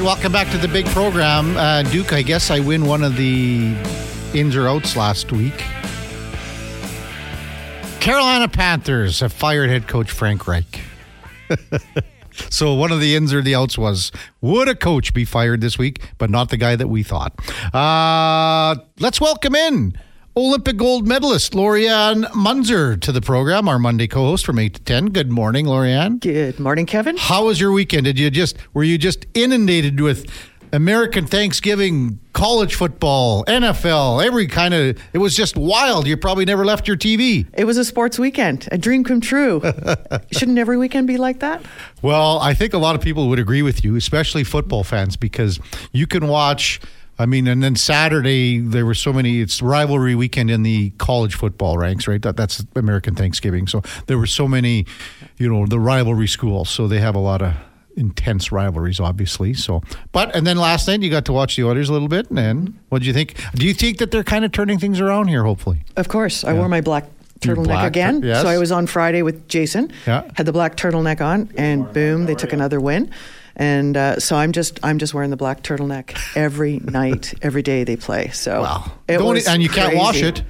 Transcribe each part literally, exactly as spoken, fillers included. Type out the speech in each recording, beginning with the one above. right, welcome back to the big program. Uh, Duke, I guess I win one of the ins or outs last week. Carolina Panthers have fired head coach Frank Reich. So one of the ins or the outs was, would a coach be fired this week, but not the guy that we thought. Uh, let's welcome in Olympic gold medalist Lori-Ann Muenzer to the program, our Monday co-host from eight to ten. Good morning, Lori-Ann. Good morning, Kevin. How was your weekend? Did you just were you just inundated with American Thanksgiving, college football, N F L, every kind of... It was just wild. You probably never left your T V. It was a sports weekend, a dream come true. Shouldn't every weekend be like that? Well, I think a lot of people would agree with you, especially football fans, because you can watch... I mean, and then Saturday, there were so many, it's rivalry weekend in the college football ranks, right? That, that's American Thanksgiving. So there were so many, you know, the rivalry schools. So they have a lot of intense rivalries, obviously. So, but, and then last night you got to watch the Oilers a little bit. And what did you think? Do you think that they're kind of turning things around here, hopefully? Of course. I yeah. wore my black turtleneck black, again. Yes. So I was on Friday with Jason, yeah. had the black turtleneck on, Good and morning. boom, they took you? another win. And uh, so I'm just I'm just wearing the black turtleneck every night, every day they play. So wow. it Don't was it, and you crazy. can't wash it.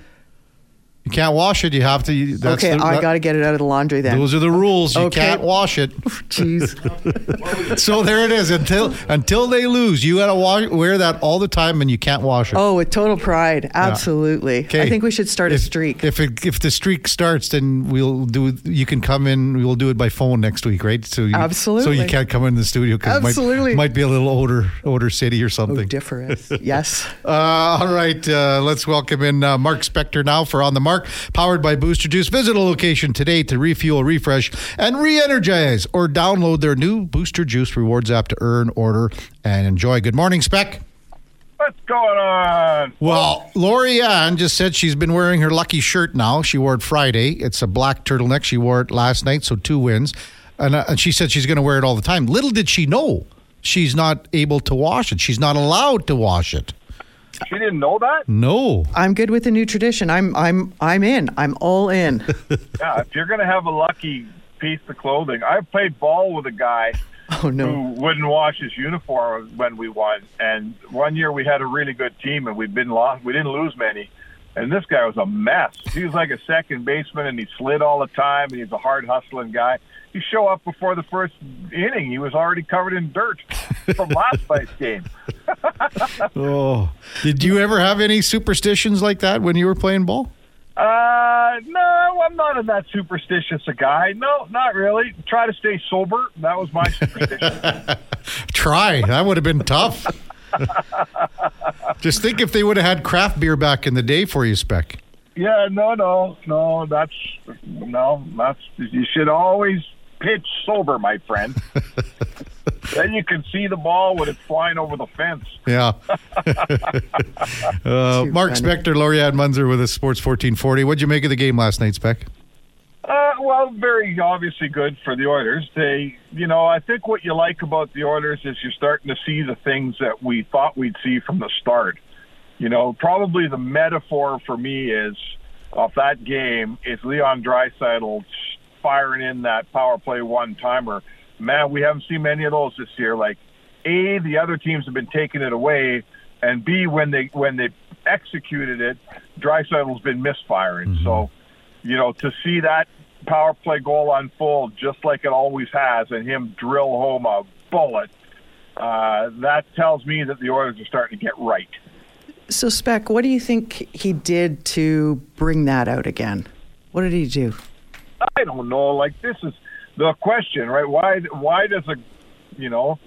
You can't wash it. You have to. That's okay, the, I that, got to get it out of the laundry then. Those are the rules. You okay. can't wash it. Jeez. So there it is. Until until they lose, you got to wash, wear that all the time, and you can't wash it. Oh, with total pride, absolutely. Yeah. Okay. I think we should start if, a streak. If it, if the streak starts, then we'll do. You can come in. We'll do it by phone next week, right? So you, absolutely. So you can't come in the studio because absolutely it might, might be a little odor odor city or something. Odoriferous. Yes. uh, all right. Uh, let's welcome in uh, Mark Spector now for On the Mark. Powered by Booster Juice. Visit a location today to refuel, refresh, and re-energize, or download their new Booster Juice Rewards app to earn, order, and enjoy. Good morning, Spec. What's going on? Well, Lori-Ann just said she's been wearing her lucky shirt now. She wore it Friday. It's a black turtleneck. She wore it last night, so two wins. And, uh, and she said she's going to wear it all the time. Little did she know she's not able to wash it. She's not allowed to wash it. She didn't know that? No. I'm good with the new tradition. I'm I'm I'm in. I'm all in. Yeah, if you're gonna have a lucky piece of clothing. I played ball with a guy oh, no. who wouldn't wash his uniform when we won. And one year we had a really good team and we'd been lost we didn't lose many. And this guy was a mess. He was like a second baseman and he slid all the time and he's a hard hustling guy. You show up before the first inning, he was already covered in dirt from last night's game. Oh, did you ever have any superstitions like that when you were playing ball? Uh, no, I'm not that superstitious a guy. No, not really. Try to stay sober. That was my superstition. Try. That would have been tough. Just think if they would have had craft beer back in the day for you, Spec. Yeah, no, no, no. That's no. That's you should always. Pitch sober, my friend. Then you can see the ball when it's flying over the fence. Yeah. uh, Mark Spector, Lori-Ann Muenzer with us, Sports fourteen forty. What'd you make of the game last night, Spec? Uh, well, very obviously good for the Oilers. They, you know, I think what you like about the Oilers is you're starting to see the things that we thought we'd see from the start. You know, probably the metaphor for me is, off that game, is Leon Draisaitl firing in that power play one-timer. Man, we haven't seen many of those this year. Like, A, the other teams have been taking it away, and B, when they when they executed it, Draisaitl's been misfiring. Mm-hmm. So, you know, to see that power play goal unfold just like it always has and him drill home a bullet, uh, that tells me that the Oilers are starting to get right. So, Spec, what do you think he did to bring that out again? What did he do? I don't know. Like, this is the question, right? Why? Why does a, you know,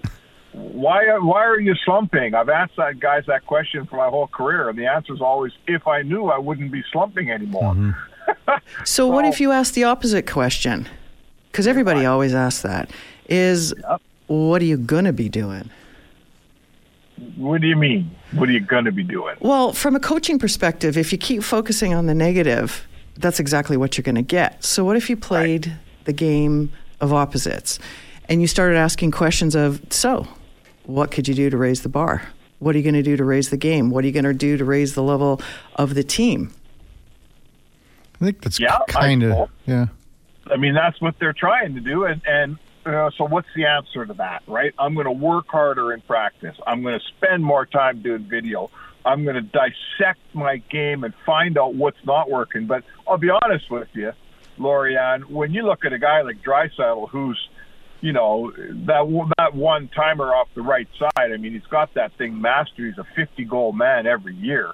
why? Why are you slumping? I've asked that guys that question for my whole career, and the answer is always, if I knew, I wouldn't be slumping anymore. Mm-hmm. so, so, what if you ask the opposite question? Because everybody I, always asks that: is yep. what are you gonna be doing? What do you mean? What are you gonna be doing? Well, from a coaching perspective, if you keep focusing on the negative, that's exactly what you're going to get. So what if you played right. the game of opposites and you started asking questions of, so what could you do to raise the bar? What are you going to do to raise the game? What are you going to do to raise the level of the team? I think that's yeah, kind of, yeah. I mean, that's what they're trying to do. And, and uh, so what's the answer to that, right? I'm going to work harder in practice. I'm going to spend more time doing video. I'm going to dissect my game and find out what's not working. But I'll be honest with you, Lori-Ann, when you look at a guy like Draisaitl, who's, you know, that that one-timer off the right side, I mean, he's got that thing mastered. He's a fifty-goal man every year.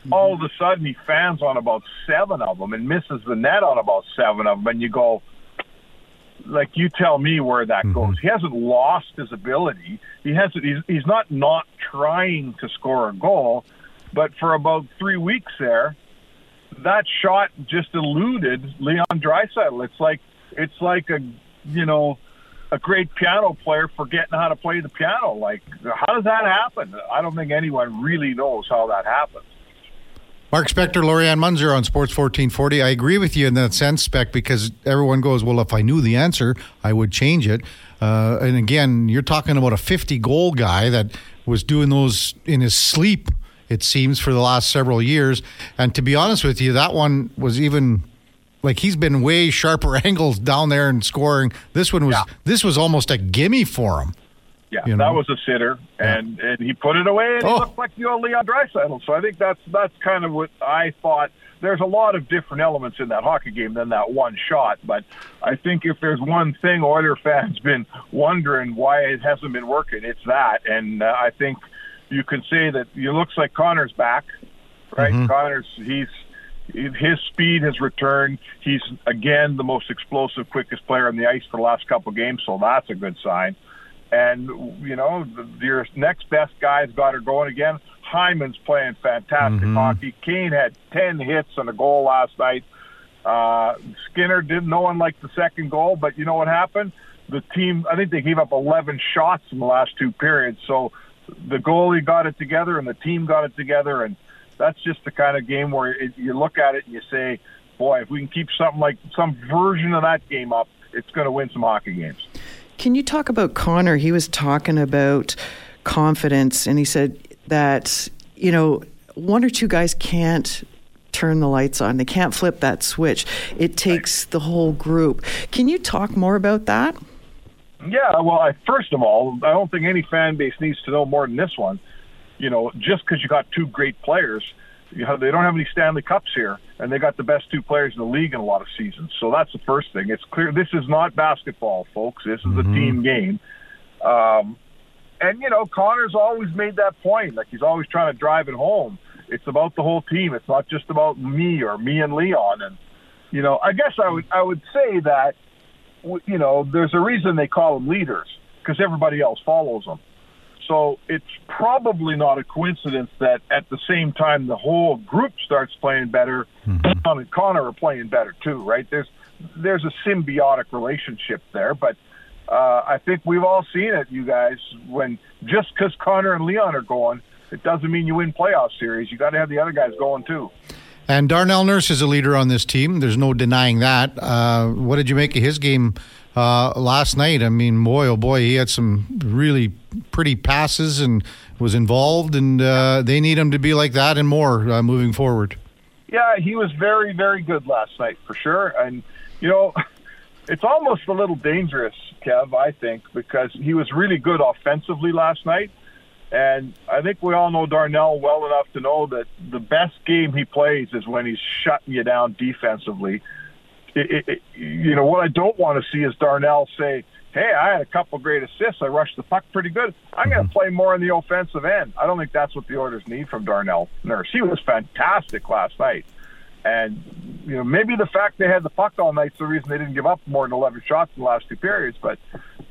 Mm-hmm. All of a sudden, he fans on about seven of them and misses the net on about seven of them, and you go, like, you tell me where that mm-hmm. goes. He hasn't lost his ability. He hasn't. He's, he's not not trying to score a goal, but for about three weeks there, that shot just eluded Leon Draisaitl. It's like it's like a you know a great piano player forgetting how to play the piano. Like, how does that happen? I don't think anyone really knows how that happens. Mark Spector, Lori-Ann Muenzer on Sports fourteen forty. I agree with you in that sense, Spec, because everyone goes, well, if I knew the answer, I would change it. Uh, and again, you're talking about a fifty-goal guy that was doing those in his sleep, it seems, for the last several years. And to be honest with you, that one was even, like, he's been way sharper angles down there and scoring. This one was, yeah. this was almost a gimme for him. Yeah, you know? That was a sitter, and, yeah. and he put it away, and oh. he looked like the old Leon Draisaitl. So I think that's that's kind of what I thought. There's a lot of different elements in that hockey game than that one shot, but I think if there's one thing Oilers fans been wondering why it hasn't been working, it's that. And uh, I think you can say that it looks like Connor's back, right? Mm-hmm. Connor's, he's his speed has returned. He's, again, the most explosive, quickest player on the ice for the last couple of games, so that's a good sign. And, you know, the, your next best guy's got her going again. Hyman's playing fantastic mm-hmm. hockey. Kane had ten hits and a goal last night. Uh, Skinner didn't, no one liked the second goal, but you know what happened? The team, I think they gave up eleven shots in the last two periods. So the goalie got it together and the team got it together. And that's just the kind of game where it, you look at it and you say, boy, if we can keep something like some version of that game up, it's going to win some hockey games. Can you talk about Connor? He was talking about confidence, and he said that, you know, one or two guys can't turn the lights on. They can't flip that switch. It takes the whole group. Can you talk more about that? Yeah, well, I, first of all, I don't think any fan base needs to know more than this one. You know, just because you got two great players, you know, they don't have any Stanley Cups here, and they got the best two players in the league in a lot of seasons. So that's the first thing. It's clear this is not basketball, folks. This is mm-hmm. a team game. Um, and, you know, Connor's always made that point. Like, he's always trying to drive it home. It's about the whole team. It's not just about me or me and Leon. And, you know, I guess I would, I would say that, you know, there's a reason they call them leaders, because everybody else follows them. So it's probably not a coincidence that at the same time the whole group starts playing better, mm-hmm. Tom and Connor are playing better too, right? There's there's a symbiotic relationship there, but uh, I think we've all seen it, you guys. When just because Connor and Leon are going, it doesn't mean you win playoff series. You got to have the other guys going too. And Darnell Nurse is a leader on this team. There's no denying that. Uh, what did you make of his game uh, last night? I mean, boy, oh boy, he had some really pretty passes and was involved, and uh, they need him to be like that and more uh, moving forward. Yeah, he was very, very good last night for sure. And, you know, it's almost a little dangerous, Kev, I think, because he was really good offensively last night. And I think we all know Darnell well enough to know that the best game he plays is when he's shutting you down defensively. It, it, it, you know, what I don't want to see is Darnell say, hey, I had a couple great assists. I rushed the puck pretty good. I'm going to play more on the offensive end. I don't think that's what the Oilers need from Darnell Nurse. He was fantastic last night. And, you know, maybe the fact they had the puck all night's the reason they didn't give up more than eleven shots in the last two periods. But,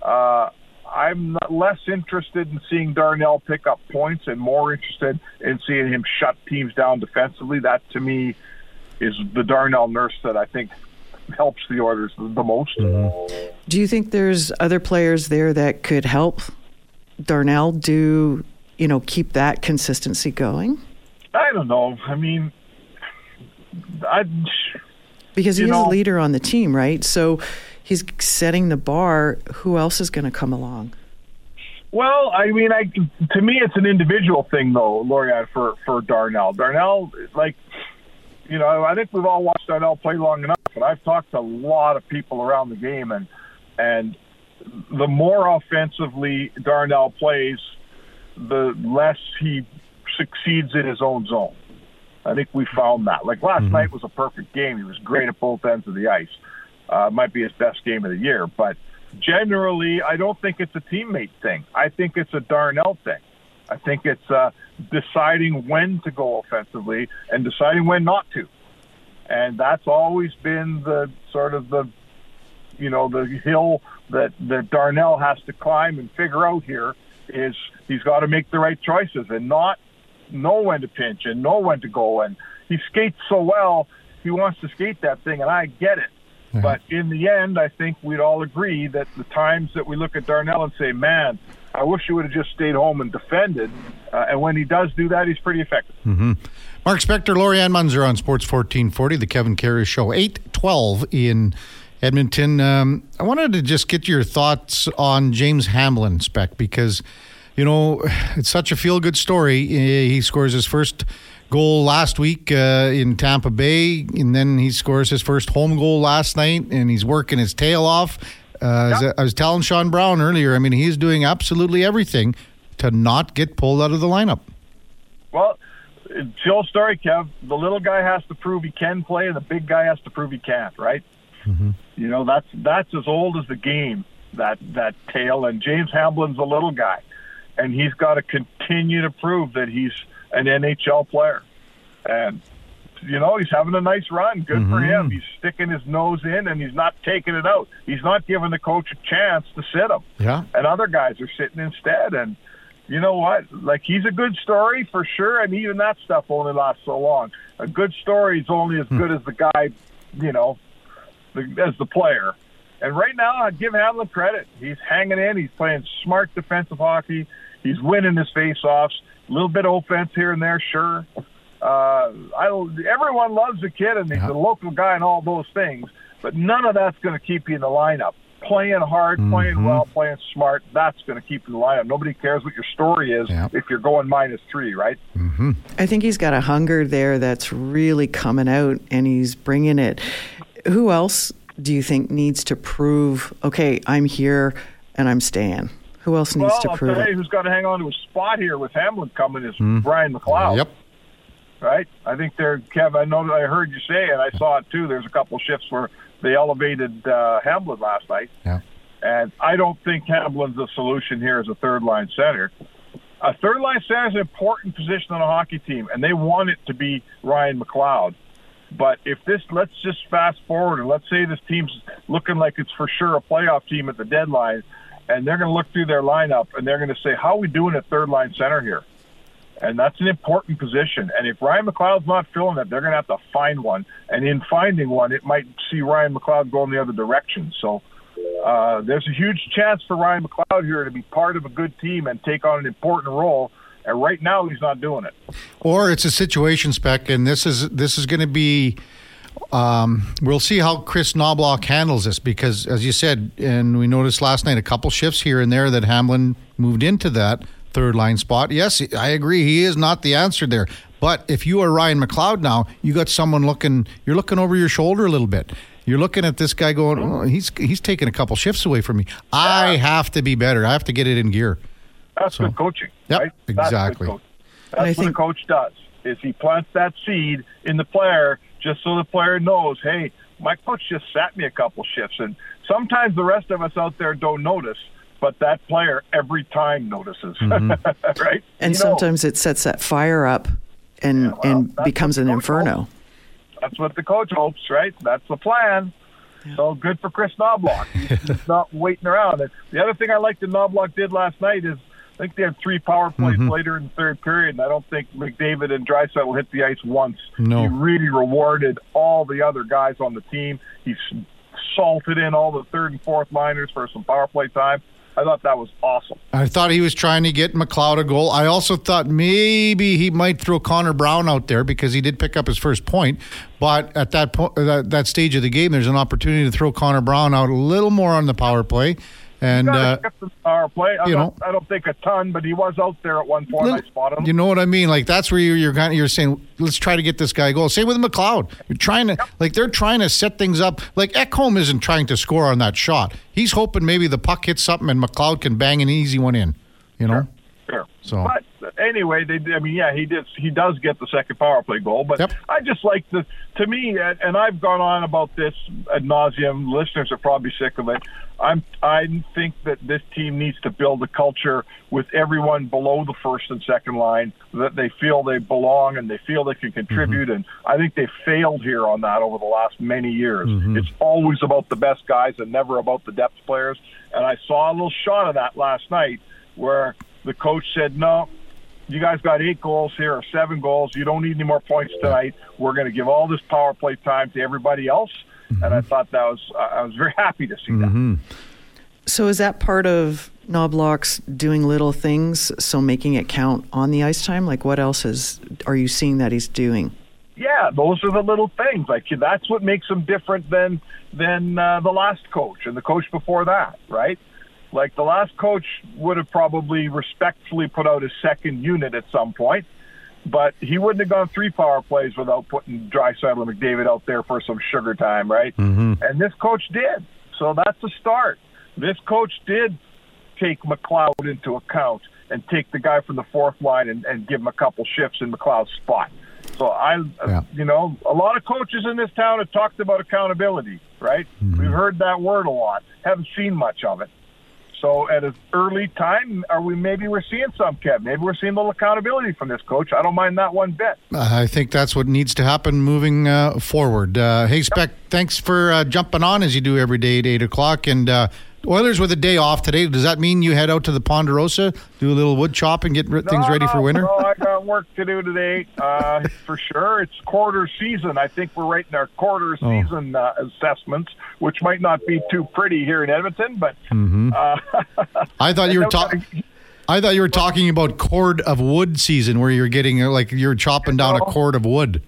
uh, I'm less interested in seeing Darnell pick up points and more interested in seeing him shut teams down defensively. That, to me, is the Darnell Nurse that I think helps the Oilers the most. Mm-hmm. Do you think there's other players there that could help Darnell do, you know, keep that consistency going? I don't know. I mean, I... Because he is know, a leader on the team, right? So he's setting the bar. Who else is going to come along? Well, I mean, I to me, it's an individual thing, though, Lori-Ann, for, for Darnell. Darnell, like, you know, I think we've all watched Darnell play long enough, and I've talked to a lot of people around the game, and and the more offensively Darnell plays, the less he succeeds in his own zone. I think we found that. Like last mm-hmm. night was a perfect game. He was great at both ends of the ice. Uh, might be his best game of the year. But generally, I don't think it's a teammate thing. I think it's a Darnell thing. I think it's uh, deciding when to go offensively and deciding when not to. And that's always been the sort of the, you know, the hill that, that Darnell has to climb and figure out here is he's got to make the right choices and not know when to pinch and know when to go. And he skates so well, he wants to skate that thing, and I get it. Mm-hmm. But in the end, I think we'd all agree that the times that we look at Darnell and say, man, I wish he would have just stayed home and defended. Uh, and when he does do that, he's pretty effective. Mm-hmm. Mark Spector, Lori-Ann Muenzer on Sports fourteen forty, the Kevin Karius Show, eight twelve in Edmonton. Um, I wanted to just get your thoughts on James Hamblin, Spec, because, you know, it's such a feel-good story. He scores his first goal last week uh, in Tampa Bay, and then he scores his first home goal last night, and he's working his tail off. Uh, yep. I was telling Sean Brown earlier, I mean, he's doing absolutely everything to not get pulled out of the lineup. Well, it's your story, Kev. The little guy has to prove he can play, and the big guy has to prove he can't, right? Mm-hmm. You know, that's that's as old as the game, that, that tale. And James Hamblin's a little guy, and he's got to continue to prove that he's an N H L player. And, you know, he's having a nice run. Good mm-hmm. for him. He's sticking his nose in, and he's not taking it out. He's not giving the coach a chance to sit him. Yeah. And other guys are sitting instead. And you know what? Like, he's a good story for sure. I mean, even that stuff only lasts so long. A good story is only as mm-hmm. good as the guy, you know, the, as the player. And right now, I'd give Hamlin credit. He's hanging in. He's playing smart defensive hockey. He's winning his faceoffs. A little bit of offense here and there, sure. Uh, I, everyone loves the kid, and he's yeah. a local guy and all those things, but none of that's going to keep you in the lineup. Playing hard, mm-hmm. playing well, playing smart, that's going to keep you in the lineup. Nobody cares what your story is yeah. if you're going minus three, right? Mm-hmm. I think he's got a hunger there that's really coming out, and he's bringing it. Who else do you think needs to prove, okay, I'm here and I'm staying? Who else needs well, to I'll prove tell you it? Who's got to hang on to a spot here with Hamlin coming is mm. Ryan McLeod. Yep. Right? I think they're, Kev, I know that I heard you say it. I saw it too. There's a couple shifts where they elevated uh, Hamblin last night. Yeah. And I don't think Hamblin's the solution here as a third-line center. A third-line center is an important position on a hockey team, and they want it to be Ryan McLeod. But if this, let's just fast forward, and let's say this team's looking like it's for sure a playoff team at the deadline, and they're going to look through their lineup, and they're going to say, how are we doing at third-line center here? And that's an important position. And if Ryan McLeod's not filling it, they're going to have to find one. And in finding one, it might see Ryan McLeod go in the other direction. So uh, there's a huge chance for Ryan McLeod here to be part of a good team and take on an important role. And right now, he's not doing it. Or it's a situation, Spec, and this is this is going to be um, – we'll see how Kris Knoblauch handles this because, as you said, and we noticed last night a couple shifts here and there that Hamlin moved into that – third line spot. Yes, I agree. He is not the answer there. But if you are Ryan McLeod now, you got someone looking. You're looking over your shoulder a little bit. You're looking at this guy going, oh, he's he's taking a couple shifts away from me. I have to be better. I have to get it in gear. That's so, good coaching. Yep, right? Exactly. That's, That's what think, a coach does, is he plants that seed in the player just so the player knows, hey, my coach just sat me a couple shifts. And sometimes the rest of us out there don't notice. But that player every time notices, mm-hmm. right? And you sometimes know. It sets that fire up and, yeah, well, and becomes an inferno. Hopes. That's what the coach hopes, right? That's the plan. Yeah. So good for Kris Knoblauch. He's not waiting around. And the other thing I liked that Knoblauch did last night is I think they had three power plays mm-hmm. later in the third period, and I don't think McDavid and Draisaitl hit the ice once. No. He really rewarded all the other guys on the team. He salted in all the third and fourth liners for some power play time. I thought that was awesome. I thought he was trying to get McLeod a goal. I also thought maybe he might throw Connor Brown out there because he did pick up his first point. But at that, po- that, that stage of the game, there's an opportunity to throw Connor Brown out a little more on the power play. And uh, power play. I, you don't, know, I don't think a ton, but he was out there at one point. No, I spotted him. You know what I mean? Like that's where you're you're, kind of, you're saying, let's try to get this guy a goal. Same with McLeod. You're trying to yep. like they're trying to set things up. Like Ekholm isn't trying to score on that shot. He's hoping maybe the puck hits something and McLeod can bang an easy one in. You know. Sure. Sure. So. But anyway, they. I mean, yeah, he did. He does get the second power play goal. But yep. I just like the. To me, and I've gone on about this ad nauseum. Listeners are probably sick of it. I'm. I think that this team needs to build a culture with everyone below the first and second line that they feel they belong and they feel they can contribute. Mm-hmm. And I think they failed here on that over the last many years. Mm-hmm. It's always about the best guys and never about the depth players. And I saw a little shot of that last night where. The coach said, no, you guys got eight goals here or seven goals. You don't need any more points tonight. We're going to give all this power play time to everybody else. Mm-hmm. And I thought that was – I was very happy to see mm-hmm. that. So is that part of Knoblauch's doing little things, so making it count on the ice time? Like what else is are you seeing that he's doing? Yeah, those are the little things. Like that's what makes him different than, than uh, the last coach and the coach before that, right? Like, the last coach would have probably respectfully put out his second unit at some point, but he wouldn't have gone three power plays without putting Draisaitl and McDavid out there for some sugar time, right? Mm-hmm. And this coach did. So that's a start. This coach did take McLeod into account and take the guy from the fourth line and, and give him a couple shifts in McLeod's spot. So, I, yeah. uh, you know, a lot of coaches in this town have talked about accountability, right? Mm-hmm. We've heard that word a lot. Haven't seen much of it. So at an early time, are we maybe we're seeing some, Kev. Maybe we're seeing a little accountability from this coach. I don't mind that one bit. I think that's what needs to happen moving uh, forward. Uh, hey, Spec, yep. thanks for uh, jumping on as you do every day at eight o'clock. And uh, Oilers with a day off today. Does that mean you head out to the Ponderosa, do a little wood chop and get no, things ready for winter? No, I got work to do today uh, for sure. It's quarter season. I think we're right in our quarter oh. season uh, assessments, which might not be too pretty here in Edmonton, but mm-hmm. uh, I thought you were talking. I thought you were talking about cord of wood season, where you're getting like you're chopping down no. a cord of wood.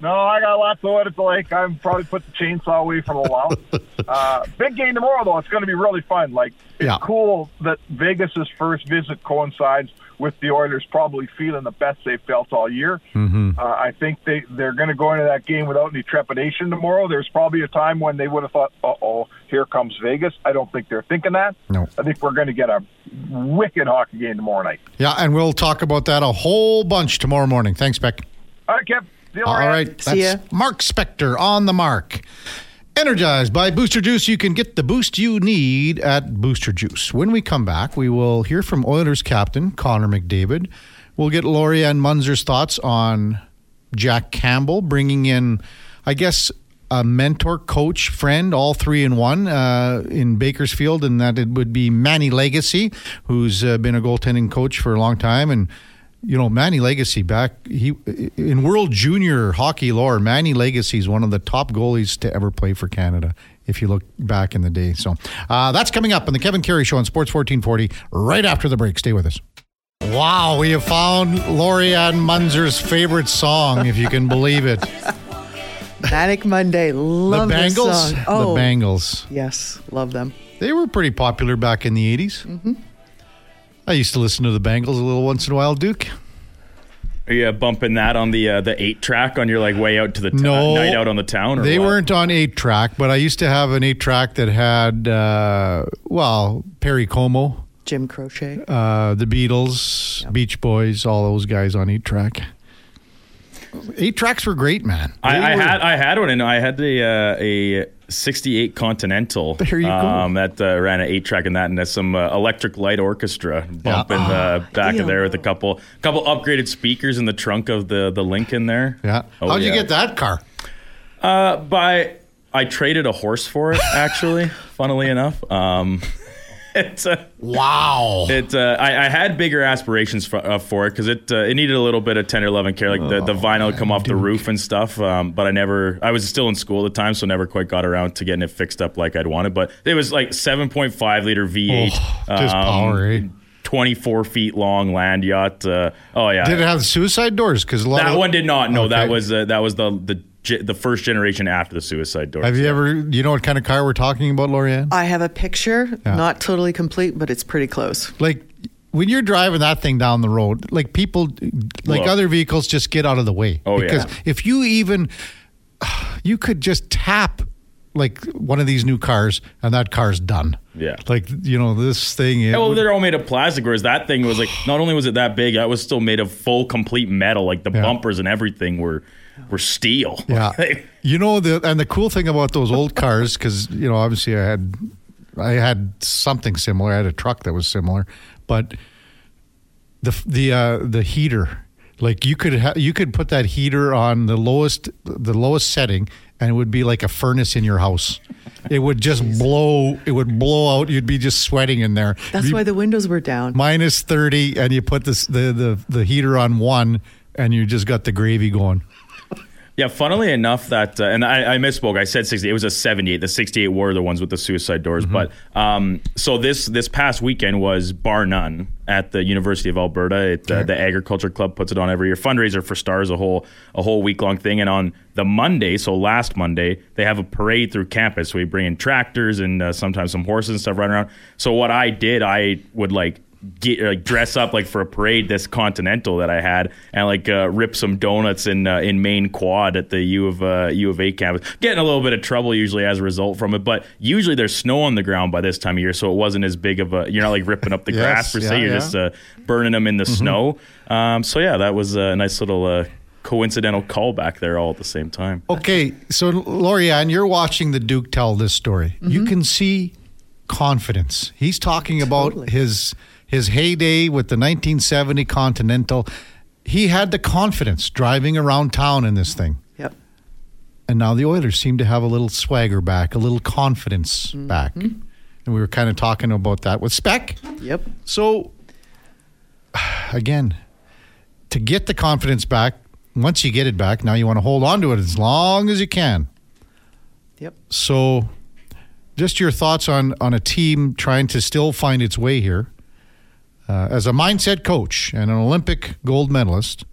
No, I got lots of wood at the lake. I've probably put the chainsaw away for a while. uh, big game tomorrow, though. It's going to be really fun. Like, it's yeah. cool that Vegas's first visit coincides with the Oilers probably feeling the best they felt all year. Mm-hmm. Uh, I think they, they're going to go into that game without any trepidation tomorrow. There's probably a time when they would have thought, uh-oh, here comes Vegas. I don't think they're thinking that. No. I think we're going to get a wicked hockey game tomorrow night. Yeah, and we'll talk about that a whole bunch tomorrow morning. Thanks, Beck. All right, Kev. All right, that's Mark Spector on the mark. Energized by Booster Juice, you can get the boost you need at Booster Juice. When we come back, we will hear from Oilers captain Connor McDavid. We'll get Lori-Ann Munzer's thoughts on Jack Campbell bringing in, I guess, a mentor, coach, friend, all three in one uh, in Bakersfield, and that it would be Manny Legace, who's uh, been a goaltending coach for a long time, and you know, Manny Legace back he in world junior hockey lore, Manny Legace is one of the top goalies to ever play for Canada, if you look back in the day. So uh, that's coming up on the Kevin Karius Show on Sports fourteen forty right after the break. Stay with us. Wow, we have found Lori-Ann Munzer's favorite song, if you can believe it. Manic Monday, love the Bangles. Song. Oh, the Bangles. Yes, love them. They were pretty popular back in the eighties. Mm-hmm. I used to listen to the Bangles a little once in a while, Duke. Are you bumping that on the uh, the eight track on your like way out to the t- no, night out on the town? Or they what? Weren't on eight track, but I used to have an eight track that had uh, well Perry Como, Jim Croce, uh, the Beatles, yep. Beach Boys, all those guys on eight track. Eight tracks were great, man. I, I were... had I had one, and I had a uh, a. sixty-eight Continental. There you go. Um, that uh, ran an eight track in that, and there's some uh, Electric Light Orchestra bumping yeah. oh, the back ew. of there with a couple couple upgraded speakers in the trunk of the the Lincoln there. Yeah. Oh, how'd yeah. you get that car? Uh, by I traded a horse for it, actually. Funnily enough. Um, it's a, wow. It uh, I, I had bigger aspirations for, uh, for it because it uh, it needed a little bit of tender love and care, like the, the vinyl would come off the roof and stuff. Um, but I never, I was still in school at the time, so never quite got around to getting it fixed up like I'd wanted. But it was like seven point five liter V eight, oh, just um, power, eh? twenty-four feet long land yacht. Uh, oh yeah, did it have suicide doors? Because that of, one did not. No, okay. that was uh, that was the the. ge- the first generation after the suicide door. Have you ever, you know what kind of car we're talking about, Lori-Ann? I have a picture, yeah. Not totally complete, but it's pretty close. Like, when you're driving that thing down the road, like people, like Look. other vehicles just get out of the way. Oh, because yeah. if you even, you could just tap like one of these new cars and that car's done. Yeah. Like, you know, this thing. Yeah, well, would, they're all made of plastic, whereas that thing was like, not only was it that big, it was still made of full, complete metal. Like the yeah. bumpers and everything were were steel. Yeah. You know, the and the cool thing about those old cars, because, you know, obviously I had I had something similar. I had a truck that was similar, but the the uh, the heater, like you could ha- you could put that heater on the lowest the lowest setting, and it would be like a furnace in your house. It would just Jeez. blow. It would blow out. You'd be just sweating in there. That's why the windows were down. Minus thirty, and you put this, the the the heater on one, and you just got the gravy going. Yeah, funnily enough, that uh, and I, I misspoke. I said sixty. It was a seventy-eight. The sixty-eight were the ones with the suicide doors. Mm-hmm. But um, so this this past weekend was bar none at the University of Alberta. It, uh, the Agriculture Club puts it on every year, fundraiser for STARS, a whole a whole week long thing. And on the Monday, so last Monday, they have a parade through campus. So we bring in tractors and uh, sometimes some horses and stuff running around. So what I did, I would like. Get, like dress up like for a parade, this Continental that I had, and like uh, rip some donuts in uh, in main quad at the U of uh, U of A campus. Getting a little bit of trouble usually as a result from it, but usually there's snow on the ground by this time of year, so it wasn't as big of a. You're not like ripping up the yes, grass per se. Yeah, you're yeah. just uh, burning them in the mm-hmm. snow. Um, so yeah, that was a nice little uh, coincidental callback there, all at the same time. Okay, so Lori-Ann, you're watching the Duke tell this story. Mm-hmm. You can see confidence. He's talking about totally. his. His heyday with the nineteen seventy Continental, he had the confidence driving around town in this thing. Yep. And now the Oilers seem to have a little swagger back, a little confidence mm-hmm. back. And we were kind of talking about that with Speck. Yep. So, again, to get the confidence back, once you get it back, now you want to hold on to it as long as you can. Yep. So, just your thoughts on, on a team trying to still find its way here. Uh, as a mindset coach and an Olympic gold medalist,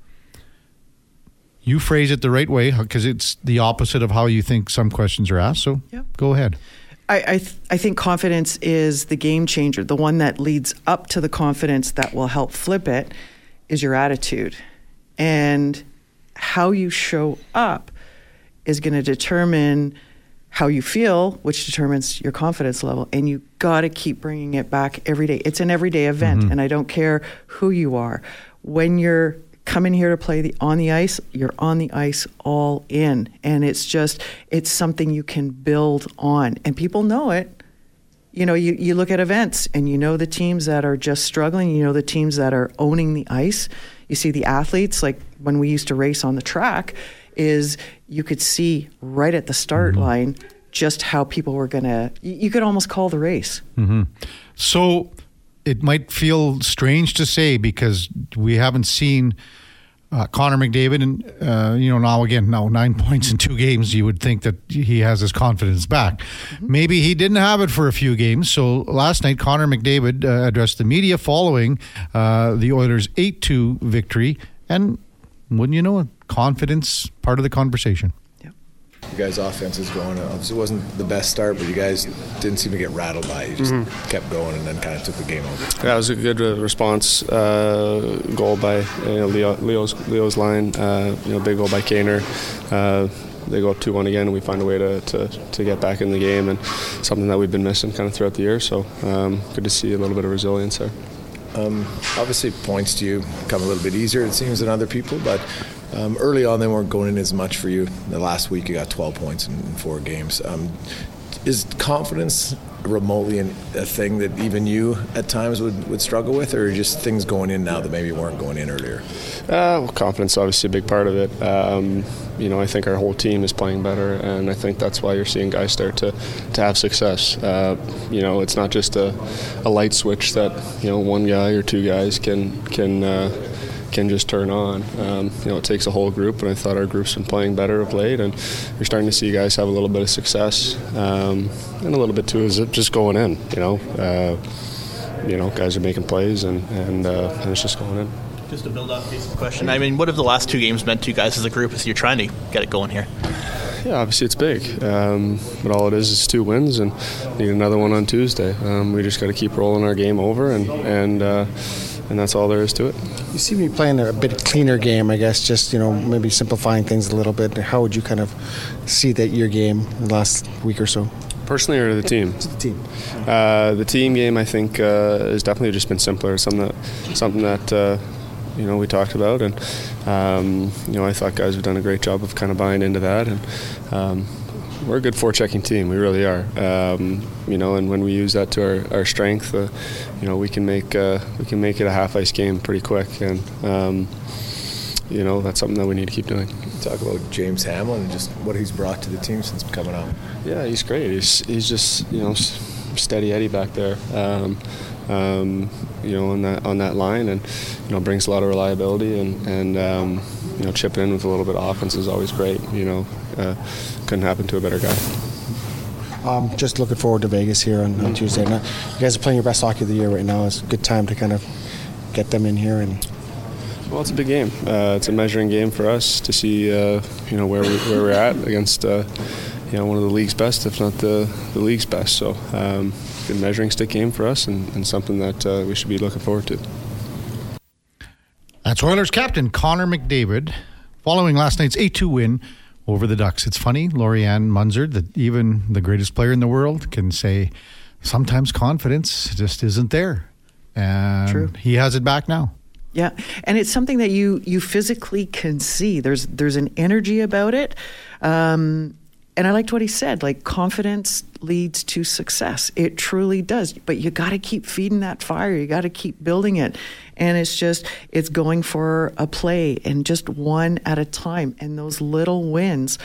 you phrase it the right way because it's the opposite of how you think some questions are asked. So yep. go ahead. I I, th- I think confidence is the game changer. The one that leads up to the confidence that will help flip it is your attitude. And how you show up is going to determine how you feel, which determines your confidence level, and you got to keep bringing it back every day. It's an everyday event, mm-hmm. and I don't care who you are. When you're coming here to play the on the ice, you're on the ice all in, and it's just it's something you can build on, and people know it. You know, you, you look at events, and you know the teams that are just struggling. You know the teams that are owning the ice. You see the athletes, like when we used to race on the track, is you could see right at the start mm-hmm. line just how people were going to, you could almost call the race. Mm-hmm. So it might feel strange to say because we haven't seen uh, Connor McDavid and, uh, you know, now again, now nine points in two games, you would think that he has his confidence back. Mm-hmm. Maybe he didn't have it for a few games. So last night, Connor McDavid uh, addressed the media following uh, the Oilers' eight two victory, and wouldn't you know it, confidence, part of the conversation. Yep. You guys' offense is going up. It wasn't the best start, but you guys didn't seem to get rattled by it. You just mm-hmm. kept going and then kind of took the game over. Yeah, it was a good response. Uh, goal by you know, Leo, Leo's, Leo's line. Uh, you know, big goal by Kaner. Uh, they go up two one again, and we find a way to, to, to get back in the game, and something that we've been missing kind of throughout the year. So um, good to see a little bit of resilience there. Um, obviously, points to you come a little bit easier, it seems, than other people, but um, early on they weren't going in as much for you. The last week you got twelve points in, in four games. Um, is confidence remotely an, a thing that even you at times would, would struggle with, or just things going in now that maybe weren't going in earlier? Uh, well, confidence is obviously a big part of it. Um, you know, I think our whole team is playing better, and I think that's why you're seeing guys start to, to have success. Uh, you know, it's not just a, a light switch that, you know, one guy or two guys can can uh, can just turn on. Um, you know, it takes a whole group, and I thought our group's been playing better of late, and you're starting to see guys have a little bit of success, um, and a little bit too is it just going in. You know, uh, you know, guys are making plays, and and, uh, and it's just going in. Just to build off Jason's question, I mean, what have the last two games meant to you guys as a group as you're trying to get it going here? Yeah, obviously it's big, um, but all it is is two wins, and need another one on Tuesday. Um, we just got to keep rolling our game over, and and uh, and that's all there is to it. You seem to be playing a bit cleaner game, I guess. Just, you know, maybe simplifying things a little bit. How would you kind of see that your game in the last week or so? Personally, or the team? It's the team. Uh, the team game, I think, uh, has definitely just been simpler. Something that, something that. Uh, you know, we talked about, and um, you know, I thought guys have done a great job of kind of buying into that, and um, we're a good forechecking team, we really are, um, you know, and when we use that to our, our strength, uh, you know, we can make uh, we can make it a half-ice game pretty quick, and um, you know, that's something that we need to keep doing. Talk about James Hamblin and just what he's brought to the team since coming out. Yeah, he's great. He's he's just, you know, steady Eddie back there. Um, Um, you know, on that on that line, and you know, brings a lot of reliability, and and um, you know, chipping in with a little bit of offense is always great. You know, uh, couldn't happen to a better guy. Um, just looking forward to Vegas here on, on Tuesday night. You guys are playing your best hockey of the year right now. It's a good time to kind of get them in here and. Well, it's a big game. Uh, it's a measuring game for us to see, uh, you know, where we, where we're at against, uh, you know, one of the league's best, if not the the league's best. So. Um, Good measuring stick game for us, and, and something that uh, we should be looking forward to. That's Oilers captain Connor McDavid following last night's eight two win over the Ducks. It's funny, Lori-Ann Muenzer, that even the greatest player in the world can say sometimes confidence just isn't there. And True. He has it back now. Yeah, and it's something that you you physically can see. There's there's an energy about it. Um, and I liked what he said, like confidence leads to success. It truly does. But you got to keep feeding that fire. You got to keep building it. And it's just, it's going for a play and just one at a time. And those little wins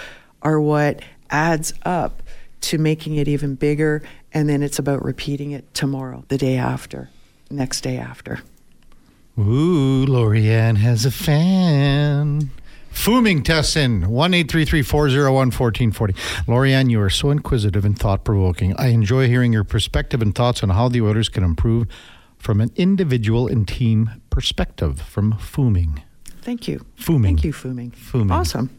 are what adds up to making it even bigger. And then it's about repeating it tomorrow, the day after, next day after. Ooh, Lori-Ann has a fan. Fuming Tessin, one eight three three, four oh one, one four four oh. Lori-Ann, you are so inquisitive and thought-provoking. I enjoy hearing your perspective and thoughts on how the Oilers can improve from an individual and team perspective. From Fuming. Thank you. Fuming. Thank you, Fuming. Fuming. Awesome.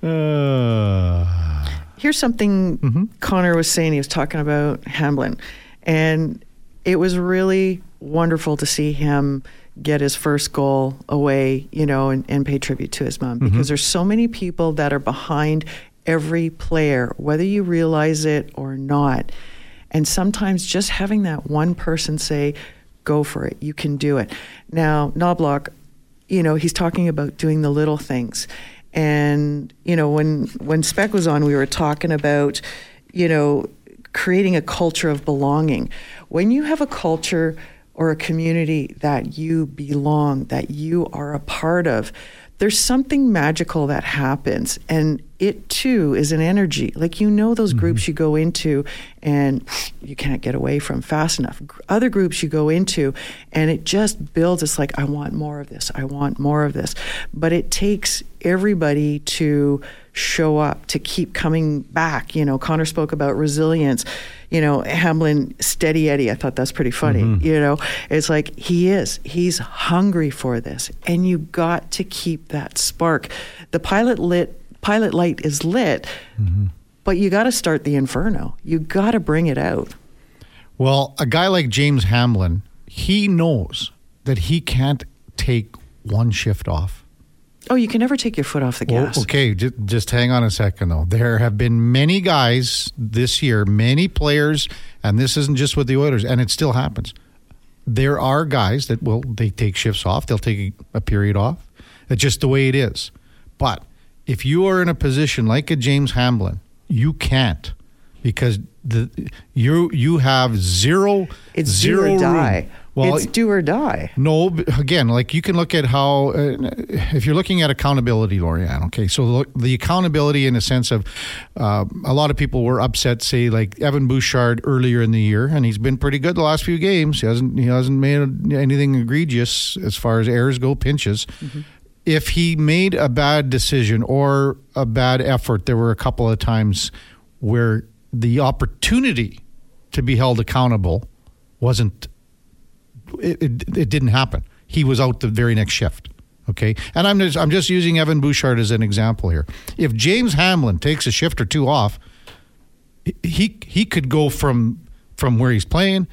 uh, Here's something mm-hmm. Connor was saying. He was talking about Hamblin. And it was really wonderful to see him get his first goal away, you know, and, and pay tribute to his mom, because mm-hmm. there's so many people that are behind every player, whether you realize it or not. And sometimes just having that one person say, go for it, you can do it. Now, Knoblauch, you know, he's talking about doing the little things. And, you know, when, when Speck was on, we were talking about, you know, creating a culture of belonging. When you have a culture or a community that you belong, that you are a part of, there's something magical that happens. And it too is an energy. Like, you know, those mm-hmm. groups you go into and you can't get away from fast enough. Other groups you go into and it just builds. It's like, I want more of this. I want more of this. But it takes everybody to show up, to keep coming back. You know, Connor spoke about resilience. You know, Hamblin, steady Eddie. I thought that's pretty funny. Mm-hmm. You know, it's like he is. He's hungry for this. And you got to keep that spark. The pilot lit pilot light is lit, mm-hmm. but you got to start the inferno. You got to bring it out. Well, a guy like James Hamblin, he knows that he can't take one shift off. Oh, you can never take your foot off the gas. Well, okay, just, just hang on a second, though. There have been many guys this year, many players, and this isn't just with the Oilers, and it still happens. There are guys that will, they take shifts off. They'll take a period off. It's just the way it is. But if you are in a position like a James Hamblin, you can't, because the you you have zero, it's zero do or die. Room. Well, it's do or die. No, again, like you can look at how, uh, if you're looking at accountability, Lori-Ann, okay, so look, the accountability in a sense of uh, a lot of people were upset, say like Evan Bouchard earlier in the year, and he's been pretty good the last few games. He hasn't he hasn't made anything egregious as far as errors go, pinches. Mm-hmm. If he made a bad decision or a bad effort, there were a couple of times where the opportunity to be held accountable wasn't. It, it, it didn't happen. he was out the very next shift. Okay, and I'm just, I'm just using Evan Bouchard as an example here. If James Hamblin takes a shift or two off, he he could go from from where he's playing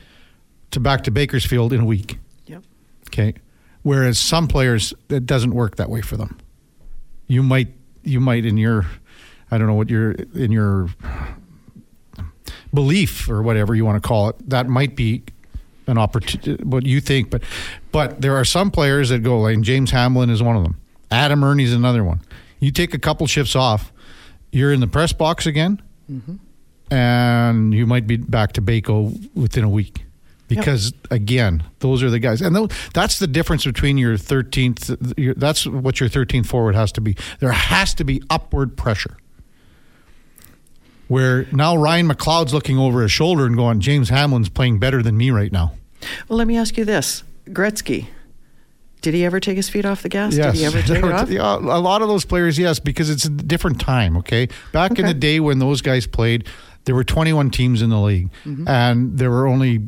to back to Bakersfield in a week. Yep. Okay. Whereas some players, it doesn't work that way for them. You might you might in your I don't know what your in your belief or whatever you want to call it, that might be an opportunity, what you think, but but there are some players that go, like James Hamblin is one of them. Adam Ernie's another one. You take a couple shifts off, you're in the press box again, mm-hmm. and you might be back to Baco within a week. Because, yep. again, those are the guys. And th- that's the difference between your thirteenth, your, that's what your thirteenth forward has to be. There has to be upward pressure. Where now Ryan McLeod's looking over his shoulder and going, James Hamlin's playing better than me right now. Well, let me ask you this. Gretzky, did he ever take his feet off the gas? Yes. Did he ever take it off? Yeah, a lot of those players, yes, because it's a different time, okay? Back okay. in the day when those guys played, there were twenty-one teams in the league, mm-hmm. and there were only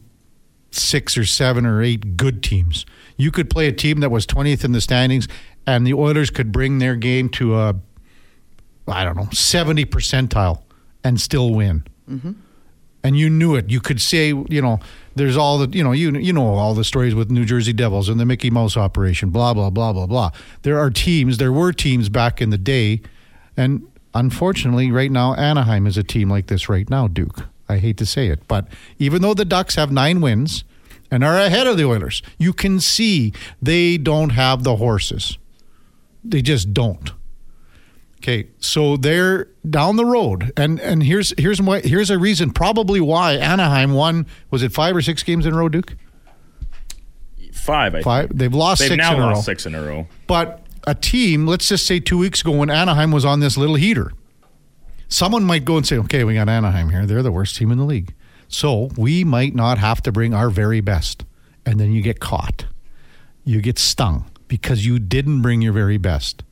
six or seven or eight good teams. You could play a team that was twentieth in the standings, and the Oilers could bring their game to a, I don't know, seventy percentile. And still win, mm-hmm. and you knew it. You could say, you know, there's all the, you know, you you know all the stories with New Jersey Devils and the Mickey Mouse operation, blah blah blah blah blah. There are teams, there were teams back in the day, and unfortunately, right now Anaheim is a team like this right now. Duke, I hate to say it, but even though the Ducks have nine wins and are ahead of the Oilers, you can see they don't have the horses. They just don't. Okay, so they're down the road, and and here's here's my, here's a reason probably why Anaheim won. Was it five or six games in a row, Duke? Five, I five. Think. They've lost They've six now in a lost row. Six in a row. But a team, let's just say two weeks ago when Anaheim was on this little heater, someone might go and say, "Okay, we got Anaheim here. They're the worst team in the league, so we might not have to bring our very best." And then you get caught, you get stung because you didn't bring your very best.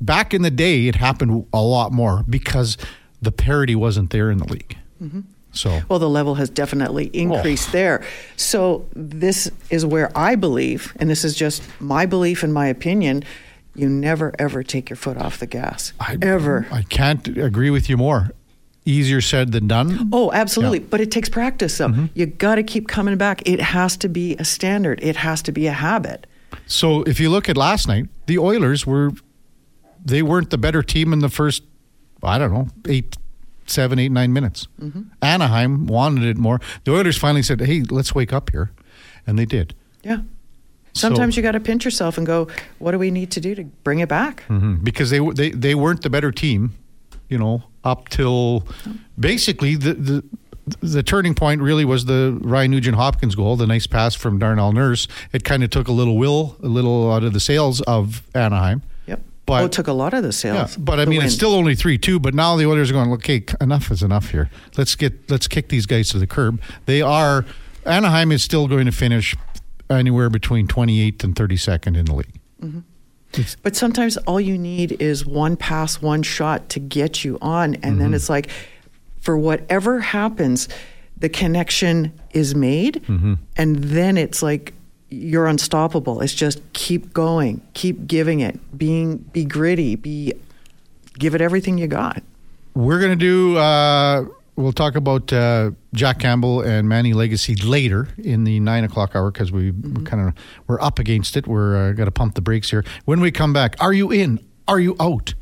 Back in the day, it happened a lot more because the parity wasn't there in the league. Mm-hmm. So, well, the level has definitely increased oh. there. So this is where I believe, and this is just my belief and my opinion, you never, ever take your foot off the gas. I, ever. I can't agree with you more. Easier said than done. Oh, absolutely. Yeah. But it takes practice, though. Mm-hmm. You got to keep coming back. It has to be a standard. It has to be a habit. So if you look at last night, the Oilers were... They weren't the better team in the first, I don't know, eight, seven, eight, nine minutes. Mm-hmm. Anaheim wanted it more. The Oilers finally said, hey, let's wake up here. And they did. Yeah. Sometimes so, you got to pinch yourself and go, what do we need to do to bring it back? Mm-hmm. Because they, they they weren't the better team, you know, up till basically the, the, the turning point really was the Ryan Nugent-Hopkins goal, the nice pass from Darnell Nurse. It kind of took a little will, a little out of the sails of Anaheim. But, oh, it took a lot of the sales. Yeah, but I mean, wind. It's still only three two, but now the Oilers are going, okay, enough is enough here. Let's get, let's kick these guys to the curb. They are, Anaheim is still going to finish anywhere between twenty-eighth and thirty-second in the league. Mm-hmm. But sometimes all you need is one pass, one shot to get you on. And mm-hmm. then it's like, for whatever happens, the connection is made. Mm-hmm. And then it's like, you're unstoppable. It's just keep going, keep giving it, being be gritty, be give it everything you got. We're going to do, uh, we'll talk about uh, Jack Campbell and Manny Legace later in the nine o'clock hour because we mm-hmm. kind of, we're up against it. We're uh, got to pump the brakes here. When we come back, are you in? Are you out?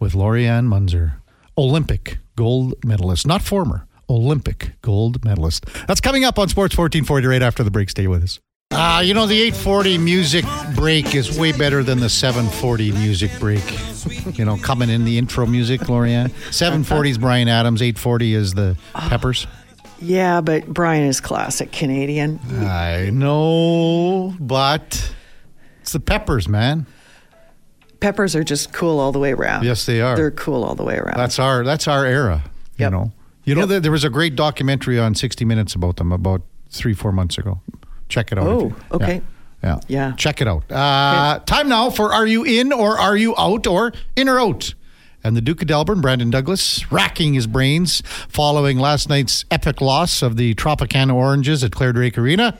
With Lori-Ann Muenzer, Olympic gold medalist, not former, Olympic gold medalist. That's coming up on Sports fourteen forty right after the break. Stay with us. Uh, you know, the eight forty music break is way better than the seven forty music break. You know, coming in the intro music, Lori-Ann. seven forty is Brian Adams, eight forty is the Peppers. Uh, yeah, but Brian is classic Canadian. I know, but it's the Peppers, man. Peppers are just cool all the way around. Yes, they are. They're cool all the way around. That's our, that's our era, you yep. know. You know, yep. there was a great documentary on sixty minutes about them about three, four months ago. Check it out. Oh, you, okay. Yeah, yeah. Yeah. Check it out. Uh, okay. Time now for Are You In or Are You Out or In or Out? And the Duke of Delburn, Brandon Douglas, racking his brains following last night's epic loss of the Tropicana Oranges at Claire Drake Arena.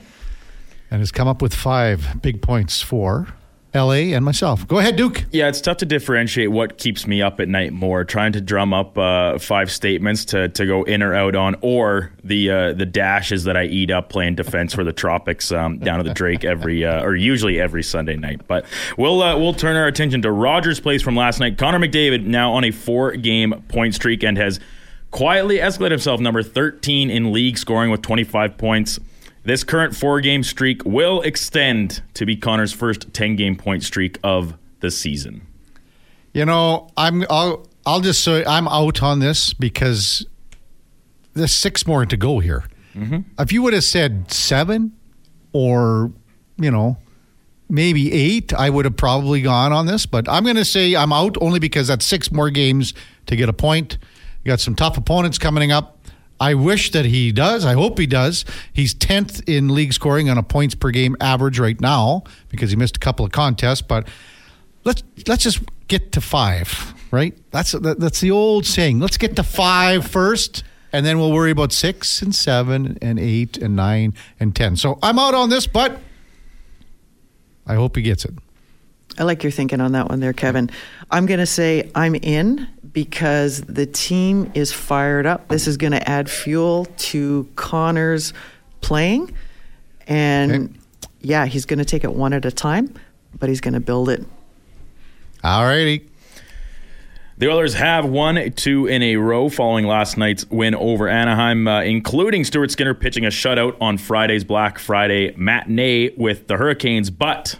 and has come up with five big points for L A and myself. Go ahead, Duke. Yeah, it's tough to differentiate what keeps me up at night more, trying to drum up uh, five statements to, to go in or out on, or the uh, the dashes that I eat up playing defense for the Tropics um, down to the Drake every uh, or usually every Sunday night. But we'll uh, we'll turn our attention to Rogers' plays from last night. Connor McDavid now on a four-game point streak and has quietly escalated himself number thirteen in league scoring with twenty-five points. This current four-game streak will extend to be Connor's first ten-game point streak of the season. You know, I'm I'll I'll just say I'm out on this because there's six more to go here. Mm-hmm. If you would have said seven or, you know, maybe eight, I would have probably gone on this. But I'm going to say I'm out only because that's six more games to get a point. You got some tough opponents coming up. I wish that he does. I hope he does. He's tenth in league scoring on a points per game average right now because he missed a couple of contests. But let's let's just get to five, right? That's that's the old saying. Let's get to five first, and then we'll worry about six and seven and eight and nine and ten. So I'm out on this, but I hope he gets it. I like your thinking on that one there, Kevin. I'm going to say I'm in because the team is fired up. This is going to add fuel to Connor's playing. And, okay. yeah, he's going to take it one at a time, but he's going to build it. All righty. The Oilers have won two in a row following last night's win over Anaheim, uh, including Stuart Skinner pitching a shutout on Friday's Black Friday matinee with the Hurricanes. But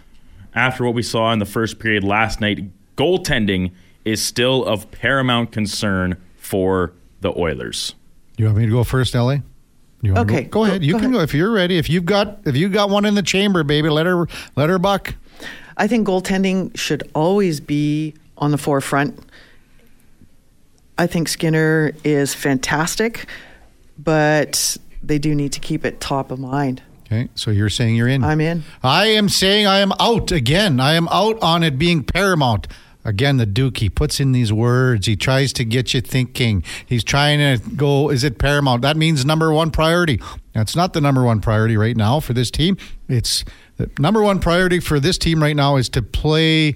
after what we saw in the first period last night, goaltending is still of paramount concern for the Oilers. You want me to go first, L A? You want okay, to go? go ahead. You go can ahead. go if you're ready. If you've got if you've got one in the chamber, baby, let her let her buck. I think goaltending should always be on the forefront. I think Skinner is fantastic, but they do need to keep it top of mind. Okay, so you're saying you're in. I'm in. I am saying I am out again. I am out on it being paramount. Again, the Duke, he puts in these words. He tries to get you thinking. He's trying to go, is it paramount? That means number one priority. That's not the number one priority right now for this team. It's the number one priority for this team right now is to play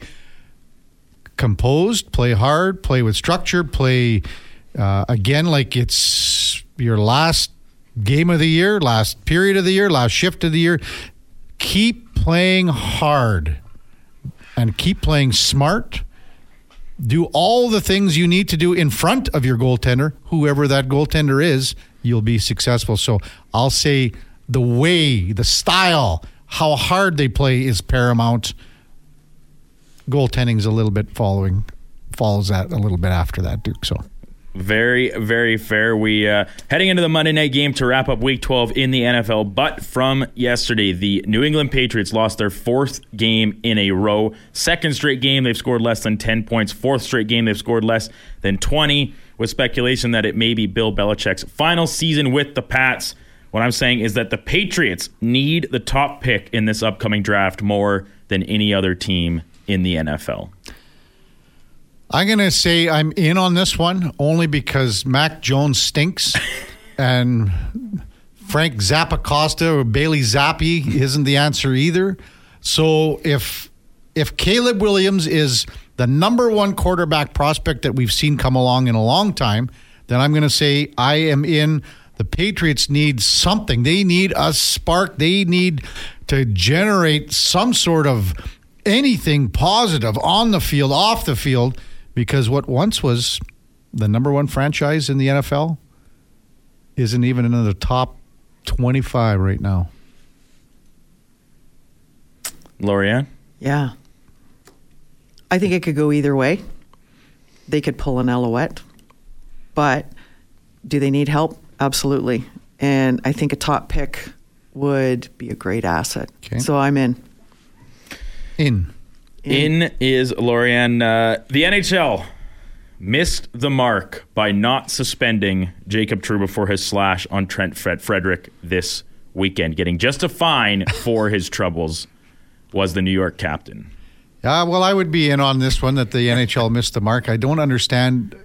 composed, play hard, play with structure, play, uh, again, like it's your last game of the year, last period of the year, last shift of the year. Keep playing hard and keep playing smart. Do all the things you need to do in front of your goaltender, whoever that goaltender is, you'll be successful. So I'll say the way, the style, how hard they play is paramount. Goaltending's a little bit following, follows that a little bit after that, Duke. So very, very fair. We uh, heading into the Monday night game to wrap up Week twelve in the N F L. But from yesterday, the New England Patriots lost their fourth game in a row. Second straight game they've scored less than ten points. Fourth straight game they've scored less than twenty. With speculation that it may be Bill Belichick's final season with the Pats. What I'm saying is that the Patriots need the top pick in this upcoming draft more than any other team in the N F L. I'm going to say I'm in on this one only because Mac Jones stinks and Frank Zappacosta or Bailey Zappe isn't the answer either. So if if Caleb Williams is the number one quarterback prospect that we've seen come along in a long time, then I'm going to say I am in. The Patriots need something. They need a spark. They need to generate some sort of anything positive on the field, off the field, because what once was the number one franchise in the N F L isn't even in the top twenty-five right now. Lori-Ann? Yeah. I think it could go either way. They could pull an Alouette, but do they need help? Absolutely. And I think a top pick would be a great asset. Okay. So I'm in. In. In. In is Lori-Ann. Uh, the N H L missed the mark by not suspending Jacob Trouba for his slash on Trent Frederic this weekend. Getting just a fine for his troubles was the New York captain. Yeah, well, I would be in on this one that the N H L missed the mark. I don't understand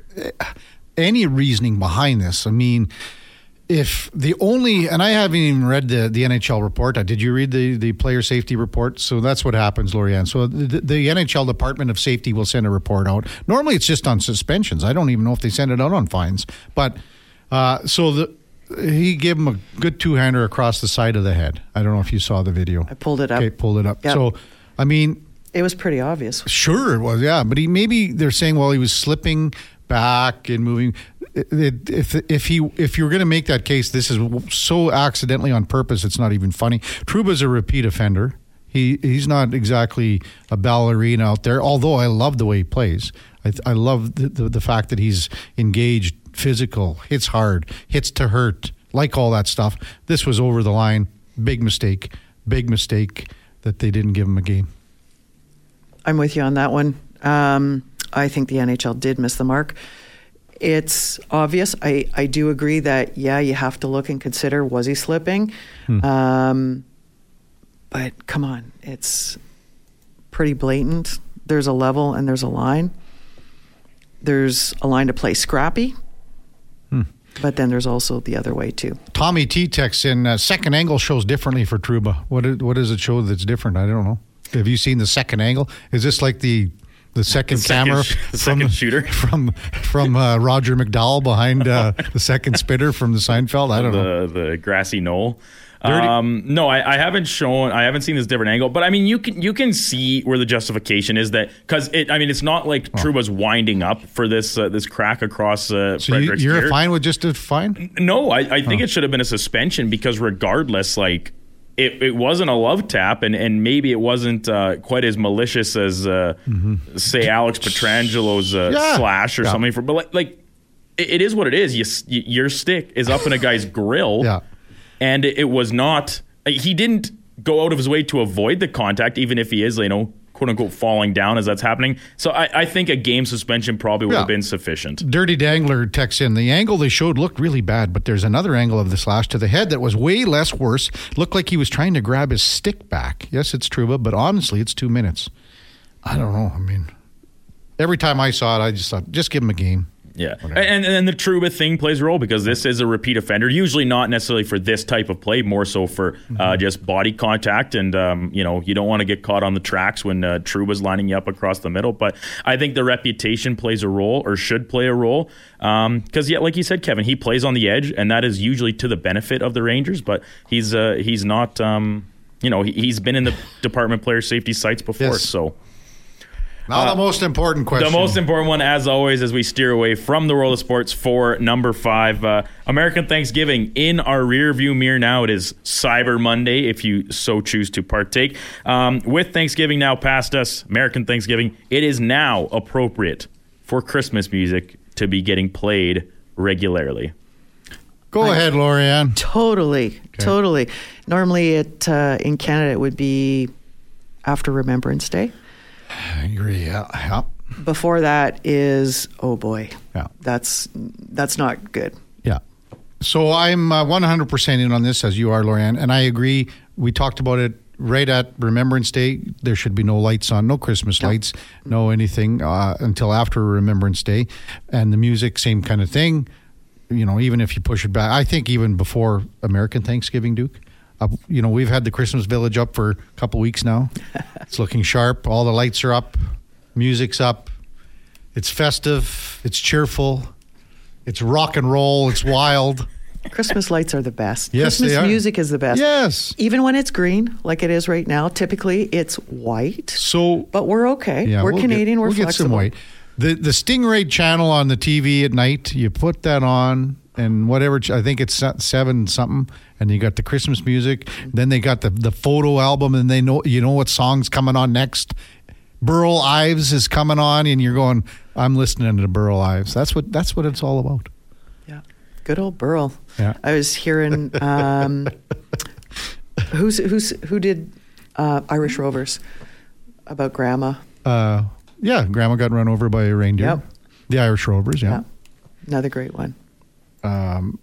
any reasoning behind this. I mean, if the only, and I haven't even read the, the N H L report. Did you read the, the player safety report? So that's what happens, Lori-Ann. So the, the N H L Department of Safety will send a report out. Normally it's just on suspensions. I don't even know if they send it out on fines. But uh, so the, he gave him a good two-hander across the side of the head. I don't know if you saw the video. I pulled it up. Okay, pulled it up. Yep. So, I mean. It was pretty obvious. Sure it was, yeah. But he maybe they're saying, well, he was slipping back and moving. If if he if you're going to make that case, this is so accidentally on purpose. It's not even funny. Trouba's a repeat offender. He he's not exactly a ballerina out there. Although I love the way he plays. I I love the the, the fact that he's engaged, physical, hits hard, hits to hurt, like all that stuff. This was over the line. Big mistake. Big mistake that they didn't give him a game. I'm with you on that one. Um, I think the N H L did miss the mark. It's obvious. I, I do agree that, yeah, you have to look and consider, was he slipping? Hmm. Um, but come on, it's pretty blatant. There's a level and there's a line. There's a line to play scrappy, hmm. but then there's also the other way too. Tommy T texts in, uh, second angle shows differently for Trouba. What, is, what does it show that's different? I don't know. Have you seen the second angle? Is this like the... The second, the second camera, the second from, shooter from from uh, Roger McDowell behind uh, the second spitter from the Seinfeld. I don't the, know the grassy knoll. Um, no, I, I haven't shown. I haven't seen this different angle. But I mean, you can you can see where the justification is that because it. I mean, it's not like oh. Trouba's winding up for this uh, this crack across. Uh, so Frederick's you, you're gear. Fine with just a fine? No, I, I think oh. it should have been a suspension because regardless, like. It, it wasn't a love tap, and, and maybe it wasn't uh, quite as malicious as, uh, mm-hmm. say, Alex Petrangelo's uh, yeah. slash or yeah. something. For, but, like, like it, it is what it is. You, your stick is up in a guy's grill, yeah. and it, it was not – he didn't go out of his way to avoid the contact, even if he is, you know, quote-unquote falling down as that's happening. So I, I think a game suspension probably would yeah. have been sufficient. Dirty Dangler texts in, the angle they showed looked really bad, but there's another angle of the slash to the head that was way less worse. Looked like he was trying to grab his stick back. Yes, it's Trouba, but honestly, it's two minutes. I don't know. I mean, every time I saw it, I just thought, just give him a game. Yeah, and, and and the Trouba thing plays a role because this is a repeat offender, usually not necessarily for this type of play, more so for mm-hmm. uh, just body contact. And, um, you know, you don't want to get caught on the tracks when uh, Trouba's lining you up across the middle. But I think the reputation plays a role or should play a role because, um, yeah, like you said, Kevin, he plays on the edge, and that is usually to the benefit of the Rangers. But he's uh, he's not, um, you know, he, he's been in the Department of Player Safety sites before, yes. so... Now, uh, the most important question. The most important one, as always, as we steer away from the world of sports for number five. Uh, American Thanksgiving in our rearview mirror now. It is Cyber Monday, if you so choose to partake. Um, with Thanksgiving now past us, American Thanksgiving, it is now appropriate for Christmas music to be getting played regularly. Go I, ahead, Lori-Ann. Totally, okay. totally. Normally it uh, in Canada it would be after Remembrance Day. I agree, yeah. yeah. Before that is, oh boy, yeah. that's that's not good. Yeah. So I'm uh, one hundred percent in on this, as you are, Lori-Ann, and I agree. We talked about it right at Remembrance Day. There should be no lights on, no Christmas no. lights, no anything uh, until after Remembrance Day. And the music, same kind of thing. You know, even if you push it back. I think even before American Thanksgiving, Duke. Uh, you know, we've had the Christmas Village up for a couple weeks now. It's looking sharp. All the lights are up. Music's up. It's festive. It's cheerful. It's rock and roll. It's wild. Christmas lights are the best. Yes, Christmas they are. Music is the best. Yes. Even when it's green, like it is right now, typically it's white. So, but we're okay. Yeah, we're we'll Canadian. Get, we're we'll flexible. We'll get some white. The, the Stingray channel on the T V at night, you put that on. And whatever, I think it's seven something, and you got the Christmas music. Then they got the, the photo album, and they know you know what song's coming on next. Burl Ives is coming on, and you're going, I'm listening to Burl Ives. That's what that's what it's all about. Yeah, good old Burl. Yeah, I was hearing um, who's who's who did uh, Irish Rovers about Grandma. Uh, yeah, Grandma got run over by a reindeer. Yep. The Irish Rovers. Yeah, yeah. Another great one. Um,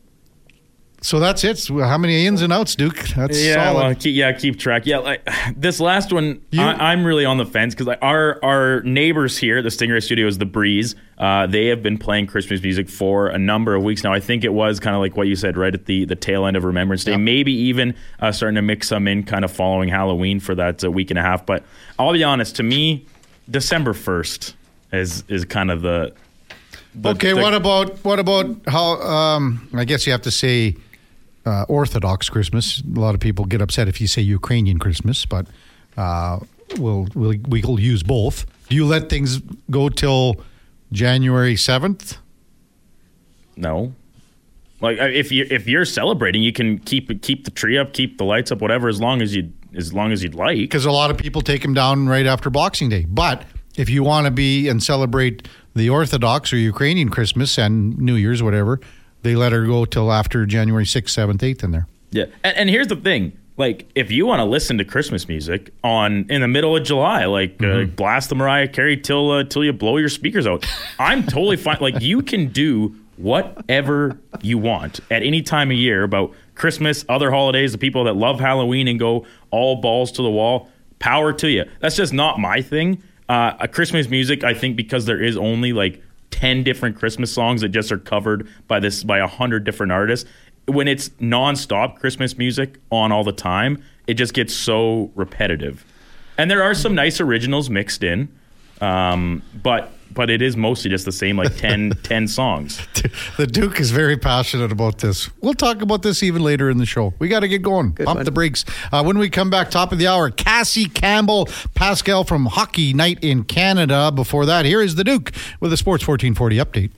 So that's it. How many ins and outs, Duke? That's yeah, solid. Well, keep, yeah, keep track. Yeah, like, this last one, you, I, I'm really on the fence because like, our our neighbors here, the Stingray Studios, The Breeze, uh, they have been playing Christmas music for a number of weeks now. I think it was kind of like what you said right at the, the tail end of Remembrance Day, yeah. maybe even uh, starting to mix some in kind of following Halloween for that uh, week and a half. But I'll be honest, to me, December first is is kind of the... the okay, the, what about what about how, um, I guess you have to say... Uh, Orthodox Christmas. A lot of people get upset if you say Ukrainian Christmas, but uh, we'll, we'll we'll use both. Do you let things go till January seventh? No. Like if you if you're celebrating, you can keep keep the tree up, keep the lights up, whatever, as long as you as long as you'd like. Because a lot of people take them down right after Boxing Day. But if you want to be and celebrate the Orthodox or Ukrainian Christmas and New Year's, whatever. They let her go till after January sixth, seventh, eighth in there. Yeah. And, and here's the thing. Like, if you want to listen to Christmas music on in the middle of July, like mm-hmm. uh, blast the Mariah Carey till, uh, till you blow your speakers out, I'm totally fine. Like, you can do whatever you want at any time of year about Christmas, other holidays, the people that love Halloween and go all balls to the wall, power to you. That's just not my thing. Uh, Christmas music, I think, because there is only, like, ten different Christmas songs that just are covered by this by a hundred different artists. When it's nonstop Christmas music on all the time, it just gets so repetitive. And there are some nice originals mixed in, um, but but it is mostly just the same like ten, ten songs. The Duke is very passionate about this. We'll talk about this even later in the show. We got to get going. Good Pump one. The brakes. Uh, when we come back, top of the hour, Cassie Campbell-Pascall from Hockey Night in Canada. Before that, here is the Duke with a Sports fourteen forty update.